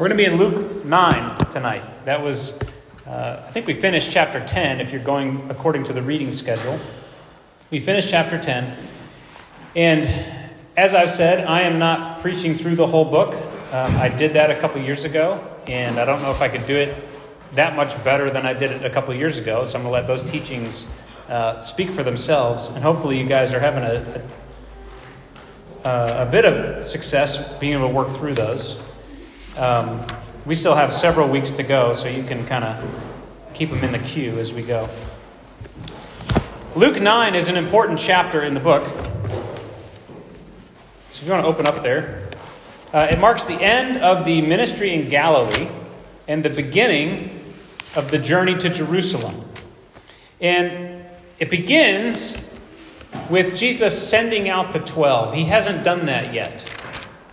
We're going to be in Luke 9 tonight. That was, I think we finished chapter 10, if you're going according to the reading schedule. We finished chapter 10. And as I've said, I am not preaching through the whole book. I did that a couple years ago, and I don't know if I could do it that much better than I did it a couple years ago. So I'm going to let those teachings speak for themselves. And hopefully you guys are having a bit of success being able to work through those. We still have several weeks to go, so you can kind of keep them in the queue as we go. Luke 9 is an important chapter in the book. So if you want to open up there. It marks the end of the ministry in Galilee and the beginning of the journey to Jerusalem. And it begins with Jesus sending out the 12. He hasn't done that yet.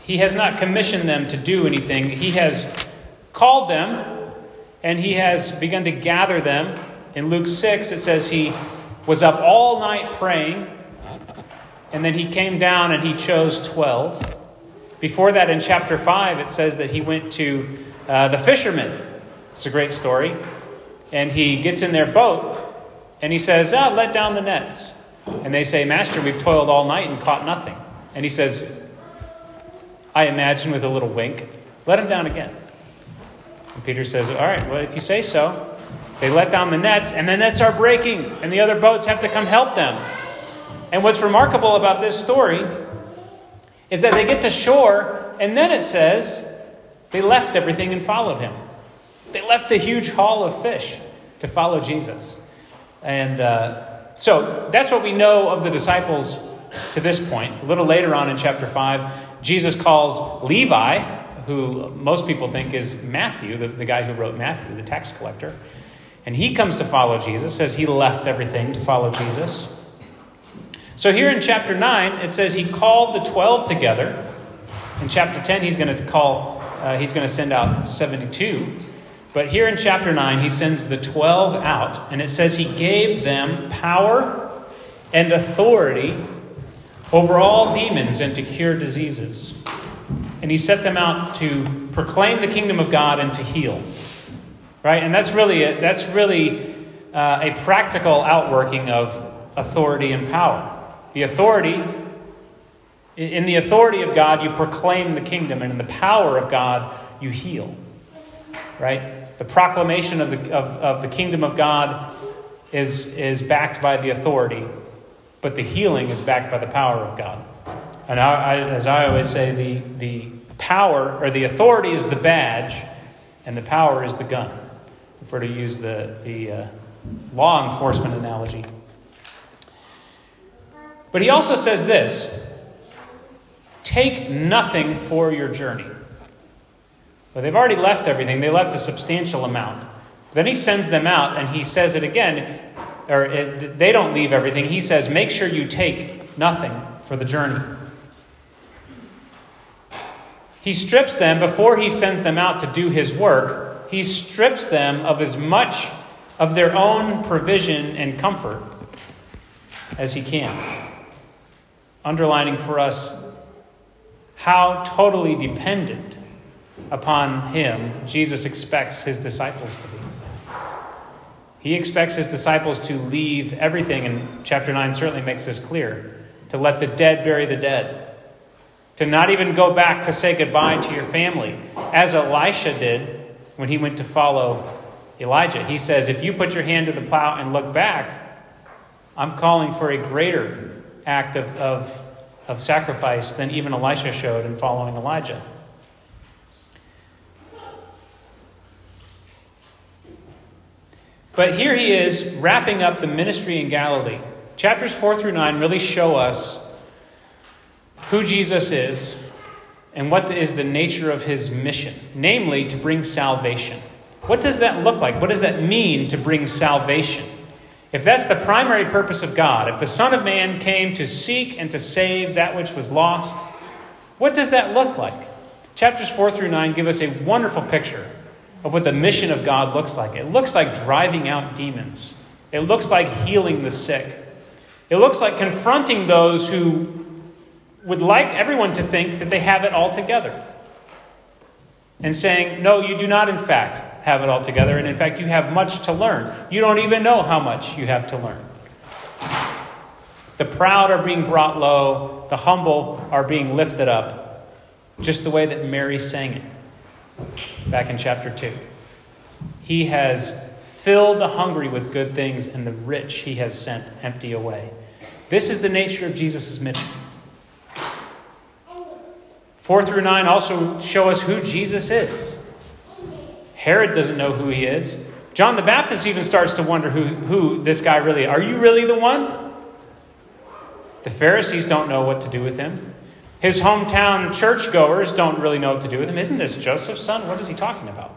He has not commissioned them to do anything. He has called them, and he has begun to gather them. In Luke 6, it says he was up all night praying, and then he came down and he chose 12. Before that, in chapter 5, it says that he went to the fishermen. It's a great story. And he gets in their boat, and he says, let down the nets. And they say, Master, we've toiled all night and caught nothing. And he says, I imagine with a little wink, let them down again. And Peter says, all right, well, if you say so. They let down the nets, and the nets are breaking, and the other boats have to come help them. And what's remarkable about this story is that they get to shore, and then it says they left everything and followed him. They left the huge haul of fish to follow Jesus. And so that's what we know of the disciples to this point. A little later on in chapter 5, Jesus calls Levi, who most people think is Matthew, the guy who wrote Matthew, the tax collector. And he comes to follow Jesus, says he left everything to follow Jesus. So here in chapter 9, it says he called the 12 together. In chapter 10, he's going to send out 72. But here in chapter 9, he sends the 12 out. And it says he gave them power and authority over all demons and to cure diseases. And he set them out to proclaim the kingdom of God and to heal. Right? And that's really a practical outworking of authority and power. In the authority of God, you proclaim the kingdom, and in the power of God, you heal. Right? The proclamation of the kingdom of God is backed by the authority, but the healing is backed by the power of God. And as I always say, the power or the authority is the badge, and the power is the gun, if we're to use the law enforcement analogy. But he also says this: take nothing for your journey. Well, they've already left everything. They left a substantial amount. Then he sends them out, and he says it again. They don't leave everything. He says, make sure you take nothing for the journey. He strips them before he sends them out to do his work. He strips them of as much of their own provision and comfort as he can. Underlining for us how totally dependent upon him Jesus expects his disciples to be. He expects his disciples to leave everything, and chapter 9 certainly makes this clear, to let the dead bury the dead, to not even go back to say goodbye to your family, as Elisha did when he went to follow Elijah. He says, if you put your hand to the plow and look back, I'm calling for a greater act of sacrifice than even Elisha showed in following Elijah. But here he is wrapping up the ministry in Galilee. Chapters 4 through 9 really show us who Jesus is and what is the nature of his mission, namely to bring salvation. What does that look like? What does that mean to bring salvation? If that's the primary purpose of God, if the Son of Man came to seek and to save that which was lost, what does that look like? Chapters 4 through 9 give us a wonderful picture of what the mission of God looks like. It looks like driving out demons. It looks like healing the sick. It looks like confronting those who would like everyone to think that they have it all together. and saying, no, you do not, in fact, have it all together. And in fact, you have much to learn. You don't even know how much you have to learn. The proud are being brought low. The humble are being lifted up, just the way that Mary sang it back in chapter 2. He has filled the hungry with good things, and the rich he has sent empty away. This is the nature of Jesus' mission. 4-9 also show us who Jesus is. Herod doesn't know who he is. John the Baptist even starts to wonder who this guy really is. Are you really the one? The Pharisees don't know what to do with him. His hometown churchgoers don't really know what to do with him. Isn't this Joseph's son? What is he talking about?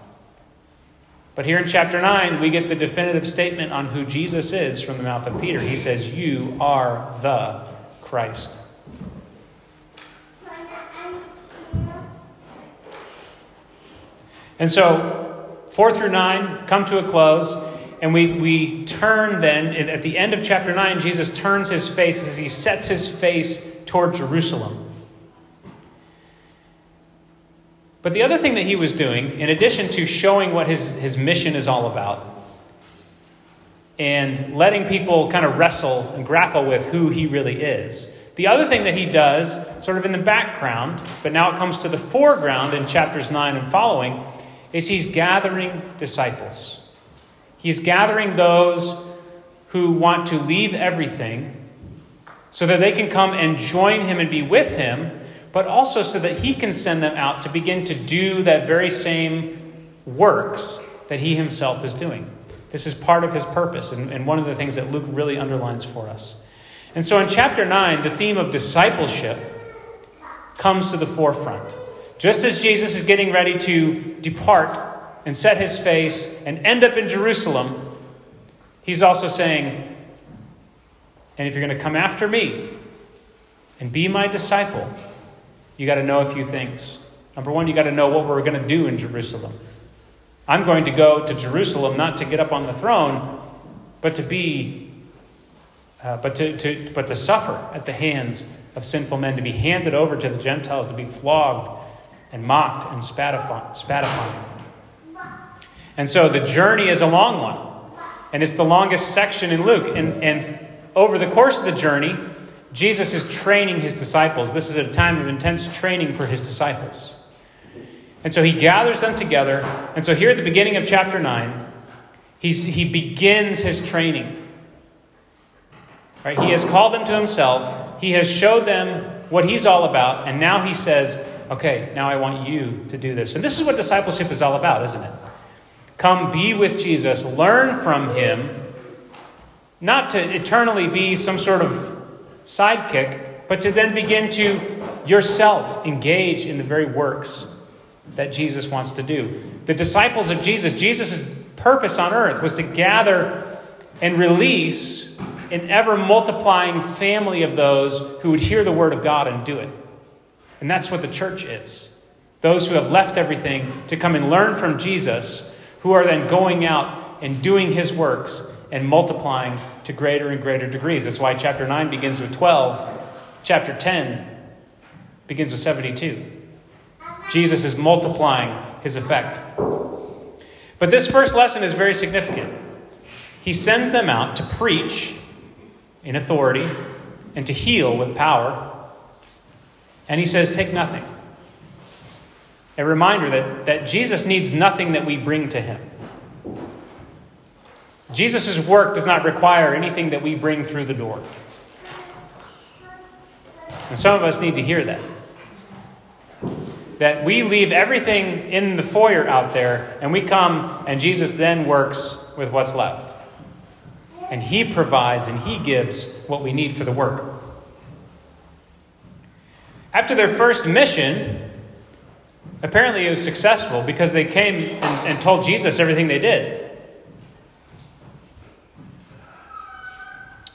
But here in chapter 9, we get the definitive statement on who Jesus is from the mouth of Peter. He says, "You are the Christ." And so 4-9 come to a close, and we turn then, at the end of chapter 9, Jesus turns his face as he sets his face toward Jerusalem. But the other thing that he was doing, in addition to showing what his mission is all about and letting people kind of wrestle and grapple with who he really is, the other thing that he does, sort of in the background, but now it comes to the foreground in chapters 9 and following, is he's gathering disciples. He's gathering those who want to leave everything so that they can come and join him and be with him, but also so that he can send them out to begin to do that very same works that he himself is doing. This is part of his purpose, and one of the things that Luke really underlines for us. And so in chapter 9, the theme of discipleship comes to the forefront. Just as Jesus is getting ready to depart and set his face and end up in Jerusalem, he's also saying, and if you're going to come after me and be my disciple, you got to know a few things. Number one, you got to know what we're going to do in Jerusalem. I'm going to go to Jerusalem not to get up on the throne, but to be but to suffer at the hands of sinful men, to be handed over to the Gentiles, to be flogged and mocked and spat upon. And so the journey is a long one, and it's the longest section in Luke. And over the course of the journey, Jesus is training his disciples. This is a time of intense training for his disciples. And so he gathers them together. And so here at the beginning of chapter 9, he begins his training. Right? He has called them to himself. He has showed them what he's all about. And now he says, okay, now I want you to do this. And this is what discipleship is all about, isn't it? Come be with Jesus. Learn from him. Not to eternally be some sort of sidekick, but to then begin to yourself engage in the very works that Jesus wants to do. The disciples of Jesus, Jesus' purpose on earth was to gather and release an ever-multiplying family of those who would hear the word of God and do it. And that's what the church is. Those who have left everything to come and learn from Jesus, who are then going out and doing his works and multiplying to greater and greater degrees. That's why chapter 9 begins with 12. Chapter 10 begins with 72. Jesus is multiplying his effect. But this first lesson is very significant. He sends them out to preach in authority, and to heal with power. And he says, take nothing. A reminder that Jesus needs nothing that we bring to him. Jesus' work does not require anything that we bring through the door. And some of us need to hear that. That we leave everything in the foyer out there, and we come, and Jesus then works with what's left. And he provides and he gives what we need for the work. After their first mission, apparently it was successful because they came and told Jesus everything they did.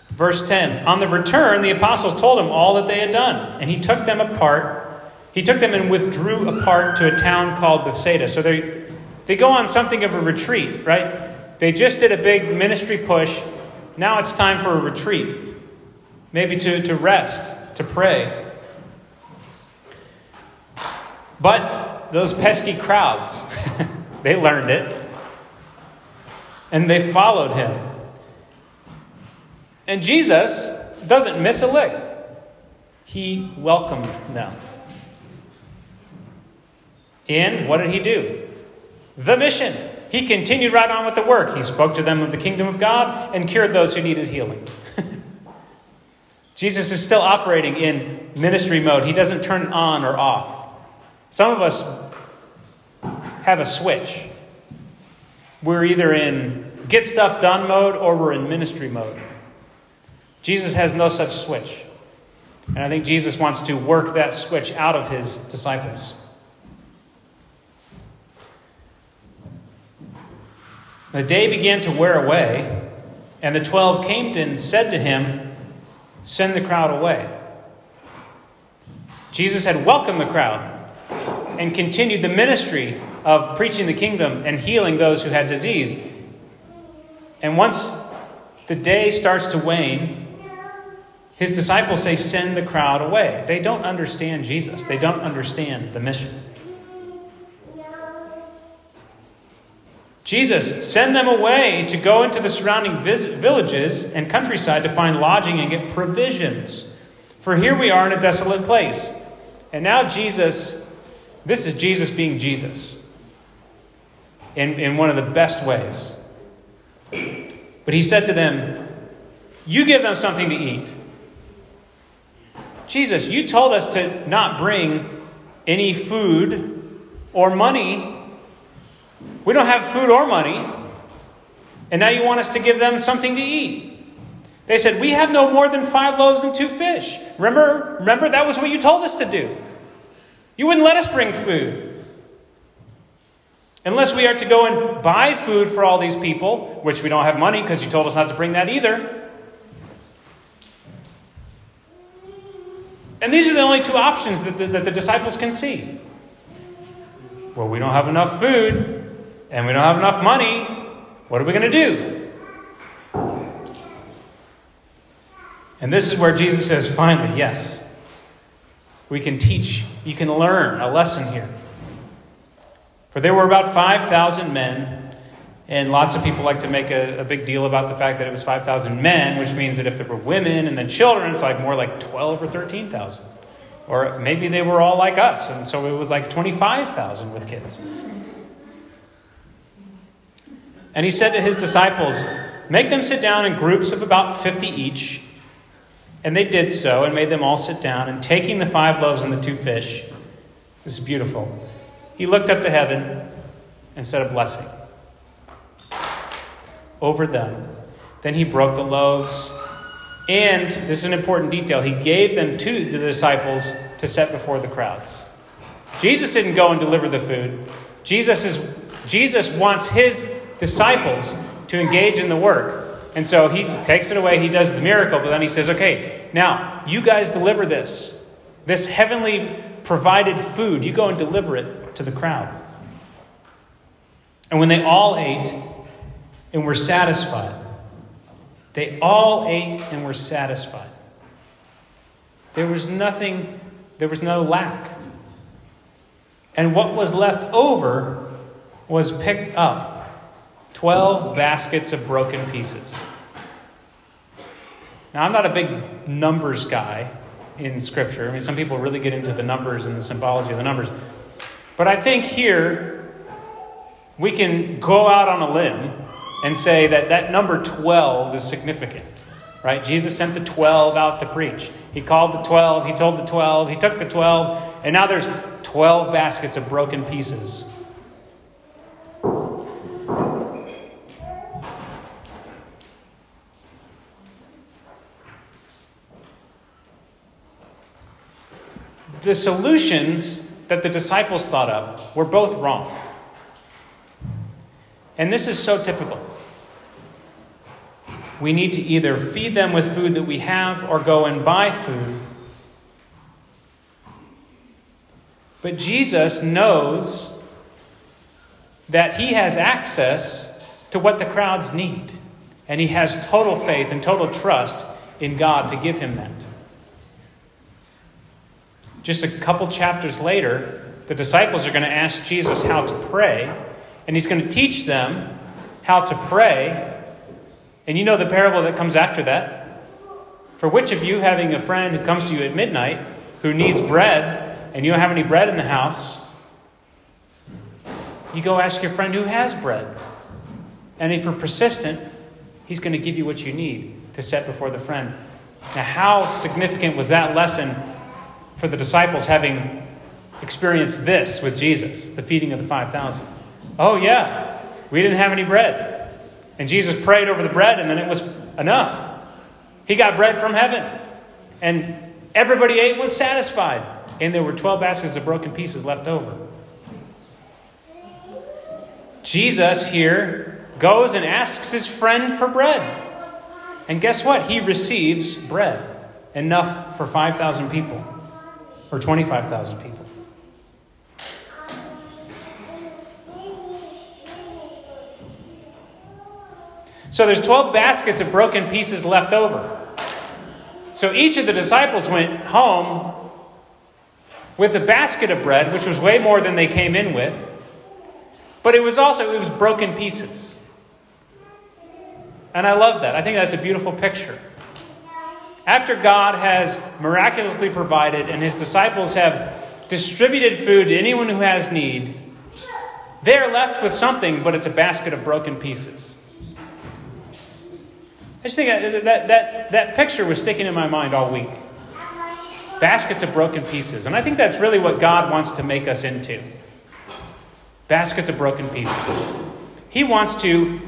Verse 10, on the return, the apostles told him all that they had done. And he took them apart. He took them and withdrew apart to a town called Bethsaida. So they go on something of a retreat, right? They just did a big ministry push. Now it's time for a retreat, maybe to rest, to pray. But those pesky crowds. They learned it. And they followed him. And Jesus doesn't miss a lick. He welcomed them. And what did he do? The mission. He continued right on with the work. He spoke to them of the kingdom of God and cured those who needed healing. Jesus is still operating in ministry mode. He doesn't turn on or off. Some of us have a switch. We're either in get stuff done mode or we're in ministry mode. Jesus has no such switch. And I think Jesus wants to work that switch out of his disciples. The day began to wear away, and the 12 came and said to him, "Send the crowd away." Jesus had welcomed the crowd and continued the ministry of preaching the kingdom and healing those who had disease. And once the day starts to wane, his disciples say, "Send the crowd away." They don't understand Jesus. They don't understand the mission. Jesus, send them away to go into the surrounding villages and countryside to find lodging and get provisions. For here we are in a desolate place. And now Jesus, this is Jesus being Jesus in one of the best ways. But he said to them, "You give them something to eat." Jesus, you told us to not bring any food or money. We don't have food or money, and now you want us to give them something to eat. They said, "We have no more than 5 loaves and 2 fish. Remember, that was what you told us to do. You wouldn't let us bring food. Unless we are to go and buy food for all these people, which we don't have money because you told us not to bring that either. And these are the only 2 options that the disciples can see. Well, we don't have enough food. And we don't have enough money. What are we going to do?" And this is where Jesus says, finally, yes, we can teach. You can learn a lesson here. For there were about 5,000 men. And lots of people like to make a big deal about the fact that it was 5,000 men, which means that if there were women and then children, it's like more like 12 or 13,000. Or maybe they were all like us. And so it was like 25,000 with kids. And he said to his disciples, "Make them sit down in groups of about 50 each." And they did so and made them all sit down. And taking the 5 loaves and the 2 fish, this is beautiful, he looked up to heaven and said a blessing over them. Then he broke the loaves. And this is an important detail. He gave them to the disciples to set before the crowds. Jesus didn't go and deliver the food. Jesus wants his disciples to engage in the work. And so he takes it away. He does the miracle. But then he says, "Okay, now you guys deliver this heavenly provided food. You go and deliver it to the crowd." And when they all ate and were satisfied, there was no lack. And what was left over was picked up. 12 baskets of broken pieces. Now, I'm not a big numbers guy in Scripture. I mean, some people really get into the numbers and the symbology of the numbers. But I think here we can go out on a limb and say that number 12 is significant, right? Jesus sent the 12 out to preach. He called the 12. He told the 12. He took the 12. And now there's 12 baskets of broken pieces. The solutions that the disciples thought of were both wrong. And this is so typical. We need to either feed them with food that we have or go and buy food. But Jesus knows that he has access to what the crowds need. And he has total faith and total trust in God to give him that. Just a couple chapters later, the disciples are going to ask Jesus how to pray, and he's going to teach them how to pray. And you know the parable that comes after that. For which of you, having a friend who comes to you at midnight, who needs bread, and you don't have any bread in the house, you go ask your friend who has bread. And if you're persistent, he's going to give you what you need to set before the friend. Now, how significant was that lesson for the disciples having experienced this with Jesus, the feeding of the 5,000? Oh, yeah, we didn't have any bread. And Jesus prayed over the bread, and then it was enough. He got bread from heaven. And everybody ate, was satisfied. And there were 12 baskets of broken pieces left over. Jesus here goes and asks his friend for bread. And guess what? He receives bread. Enough for 5,000 people. Or 25,000 people. So there's 12 baskets of broken pieces left over. So each of the disciples went home with a basket of bread, which was way more than they came in with. But it was broken pieces. And I love that. I think that's a beautiful picture. After God has miraculously provided and his disciples have distributed food to anyone who has need, they are left with something, but it's a basket of broken pieces. I just think that picture was sticking in my mind all week. Baskets of broken pieces. And I think that's really what God wants to make us into. Baskets of broken pieces. He wants to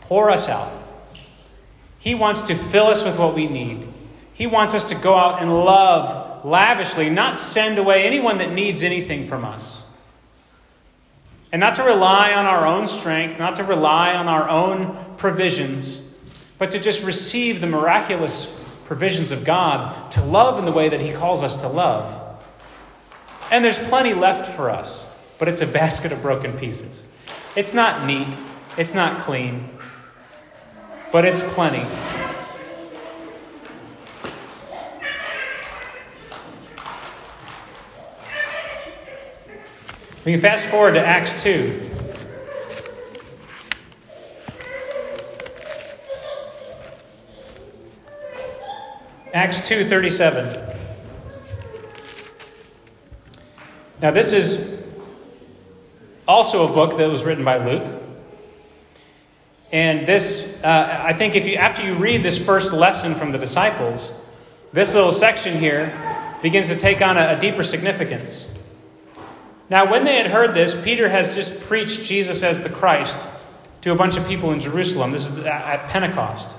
pour us out. He wants to fill us with what we need. He wants us to go out and love lavishly, not send away anyone that needs anything from us. And not to rely on our own strength, not to rely on our own provisions, but to just receive the miraculous provisions of God, to love in the way that he calls us to love. And there's plenty left for us, but it's a basket of broken pieces. It's not neat, it's not clean, but it's plenty. We can fast forward to Acts 2. Acts 2:37. Now this is also a book that was written by Luke. And this, I think after you read this first lesson from the disciples, this little section here begins to take on a deeper significance. Now when they had heard this, Peter has just preached Jesus as the Christ to a bunch of people in Jerusalem. This is at Pentecost.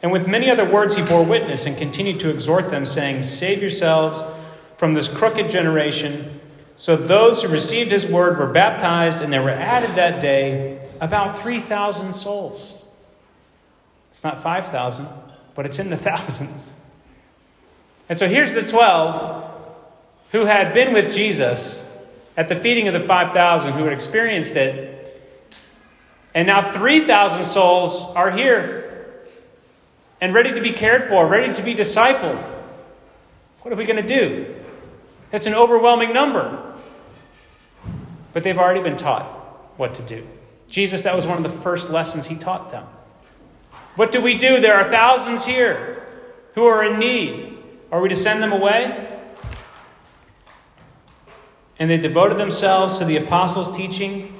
And with many other words he bore witness and continued to exhort them, saying, "Save yourselves from this crooked generation." So those who received his word were baptized, and there were added that day about 3,000 souls. It's not 5,000, but it's in the thousands. And so here's the 12 who had been with Jesus at the feeding of the 5,000, who had experienced it. And now 3,000 souls are here, and ready to be cared for, ready to be discipled. What are we going to do? That's an overwhelming number. But they've already been taught what to do. Jesus, that was one of the first lessons he taught them. What do we do? There are thousands here who are in need. Are we to send them away? And they devoted themselves to the apostles' teaching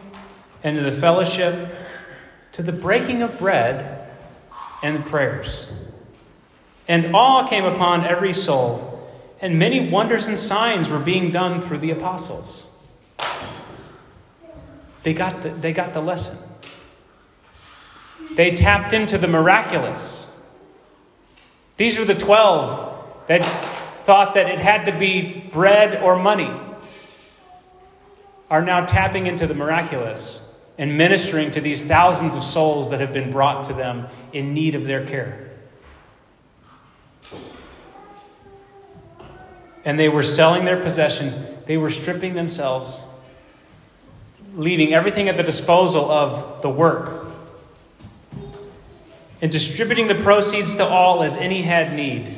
and to the fellowship, to the breaking of bread, and the prayers. And awe came upon every soul, and many wonders and signs were being done through the apostles. They got the lesson. They tapped into the miraculous. These were the 12 that thought that it had to be bread or money, are now tapping into the miraculous and ministering to these thousands of souls that have been brought to them in need of their care. And they were selling their possessions. They were stripping themselves, leaving everything at the disposal of the work, and distributing the proceeds to all as any had need.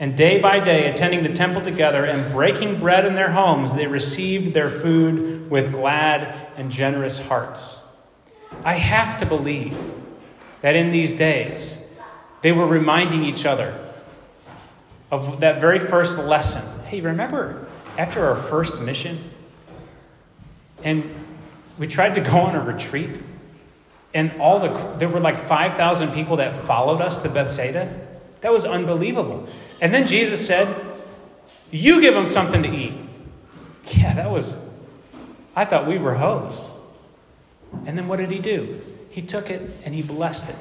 And day by day, attending the temple together and breaking bread in their homes, they received their food with glad and generous hearts. I have to believe that in these days, they were reminding each other of that very first lesson. Hey, remember after our first mission? And we tried to go on a retreat, and there were like 5,000 people that followed us to Bethsaida. That was unbelievable. And then Jesus said, you give them something to eat. Yeah, I thought we were hosed. And then what did he do? He took it and he blessed it.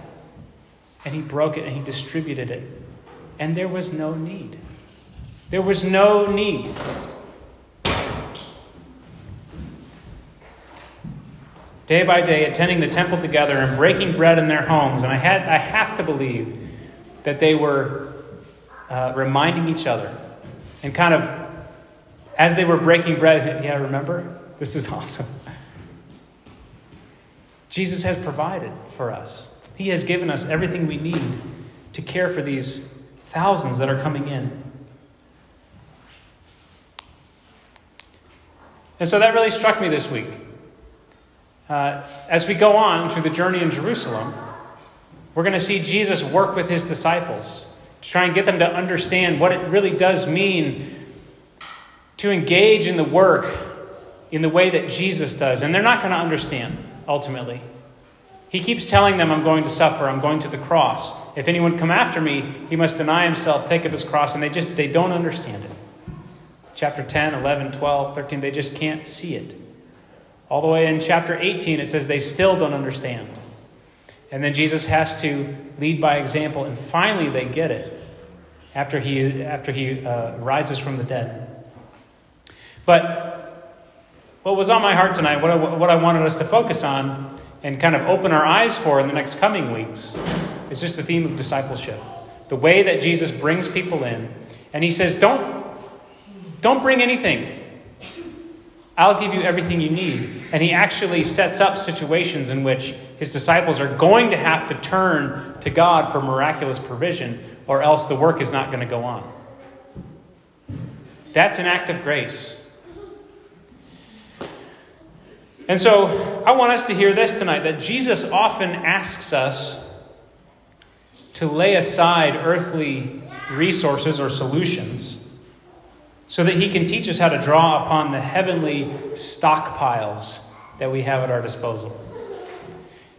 And he broke it and he distributed it. And there was no need. There was no need. Day by day, attending the temple together and breaking bread in their homes. And I have to believe that they were reminding each other. And kind of, as they were breaking bread, yeah, remember? This is awesome. Jesus has provided for us. He has given us everything we need to care for these thousands that are coming in. And so that really struck me this week. As we go on through the journey in Jerusalem, we're going to see Jesus work with his disciples to try and get them to understand what it really does mean to engage in the work in the way that Jesus does. And they're not going to understand, ultimately. He keeps telling them, I'm going to suffer. I'm going to the cross. If anyone come after me, he must deny himself, take up his cross. And they don't understand it. Chapter 10, 11, 12, 13, they just can't see it. All the way in chapter 18, it says they still don't understand. And then Jesus has to lead by example. And finally, they get it after he rises from the dead. But what was on my heart tonight, what I wanted us to focus on and kind of open our eyes for in the next coming weeks is just the theme of discipleship. The way that Jesus brings people in. And he says, don't bring anything. I'll give you everything you need. And he actually sets up situations in which his disciples are going to have to turn to God for miraculous provision, or else the work is not going to go on. That's an act of grace. And so I want us to hear this tonight, that Jesus often asks us to lay aside earthly resources or solutions so that he can teach us how to draw upon the heavenly stockpiles that we have at our disposal.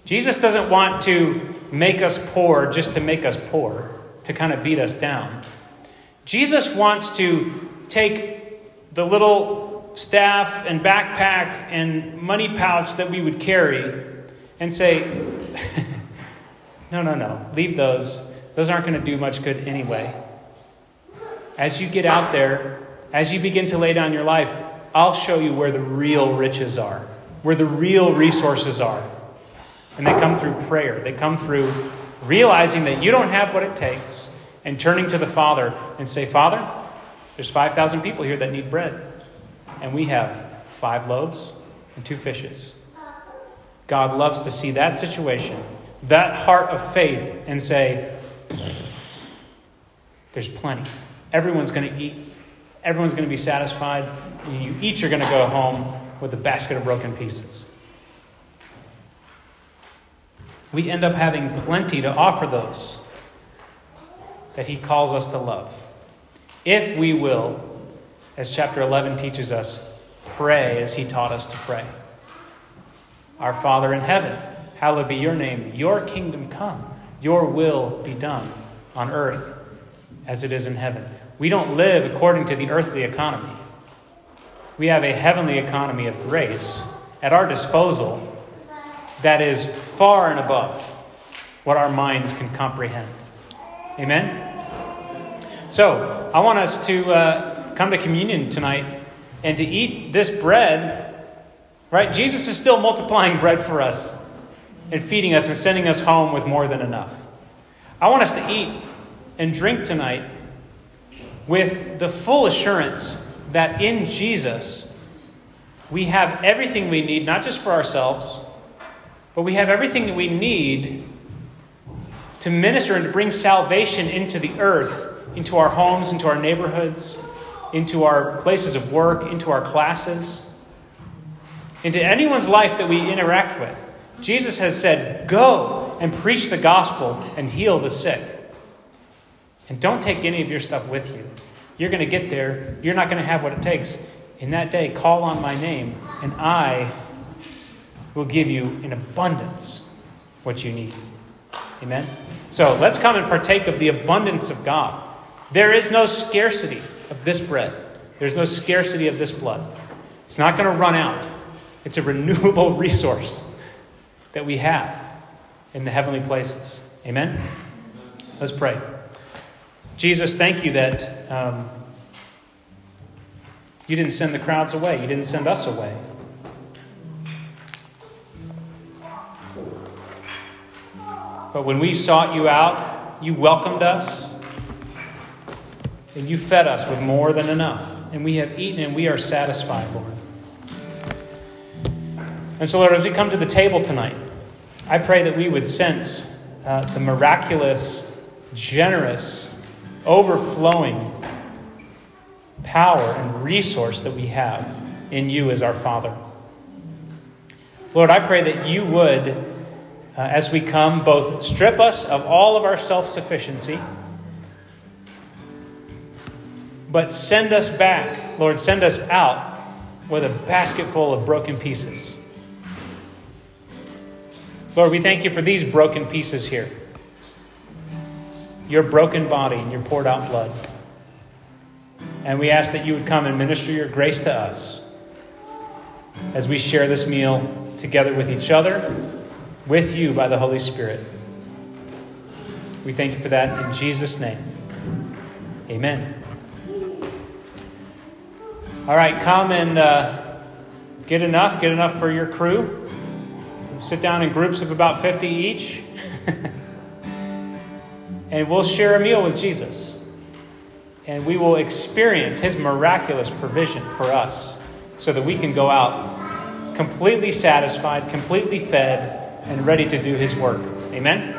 Jesus doesn't want to make us poor just to make us poor, to kind of beat us down. Jesus wants to take the little staff and backpack and money pouch that we would carry and say, no, leave those. Those aren't going to do much good anyway. As you get out there, as you begin to lay down your life, I'll show you where the real riches are, where the real resources are. And they come through prayer. They come through realizing that you don't have what it takes and turning to the Father and say, Father, there's 5,000 people here that need bread. And we have 5 loaves and 2 fishes. God loves to see that situation, that heart of faith, and say, there's plenty. Everyone's going to eat. Everyone's going to be satisfied. You each are going to go home with a basket of broken pieces. We end up having plenty to offer those that he calls us to love, if we will, as chapter 11 teaches us, pray as he taught us to pray. Our Father in heaven, hallowed be your name. Your kingdom come. Your will be done on earth as it is in heaven. We don't live according to the earthly economy. We have a heavenly economy of grace at our disposal that is far and above what our minds can comprehend. Amen? So, I want us to come to communion tonight and to eat this bread. Right? Jesus is still multiplying bread for us and feeding us and sending us home with more than enough. I want us to eat and drink tonight with the full assurance that in Jesus we have everything we need, not just for ourselves, but we have everything that we need to minister and to bring salvation into the earth, into our homes, into our neighborhoods, into our places of work, into our classes, into anyone's life that we interact with. Jesus has said, go and preach the gospel and heal the sick. And don't take any of your stuff with you. You're going to get there. You're not going to have what it takes. In that day, call on my name, and I will give you in abundance what you need. Amen? So let's come and partake of the abundance of God. There is no scarcity of this bread. There's no scarcity of this blood. It's not going to run out. It's a renewable resource that we have in the heavenly places. Amen? Let's pray. Jesus, thank you that you didn't send the crowds away. You didn't send us away. But when we sought you out, you welcomed us, and you fed us with more than enough. And we have eaten and we are satisfied, Lord. And so, Lord, as we come to the table tonight, I pray that we would sense the miraculous, generous, overflowing power and resource that we have in you as our Father. Lord, I pray that you would, as we come, both strip us of all of our self-sufficiency, but send us back, Lord, send us out with a basket full of broken pieces. Lord, we thank you for these broken pieces here. Your broken body and your poured out blood. And we ask that you would come and minister your grace to us as we share this meal together with each other, with you by the Holy Spirit. We thank you for that in Jesus' name. Amen. All right, come and get enough for your crew. Sit down in groups of about 50 each. And we'll share a meal with Jesus. And we will experience his miraculous provision for us so that we can go out completely satisfied, completely fed, and ready to do his work. Amen?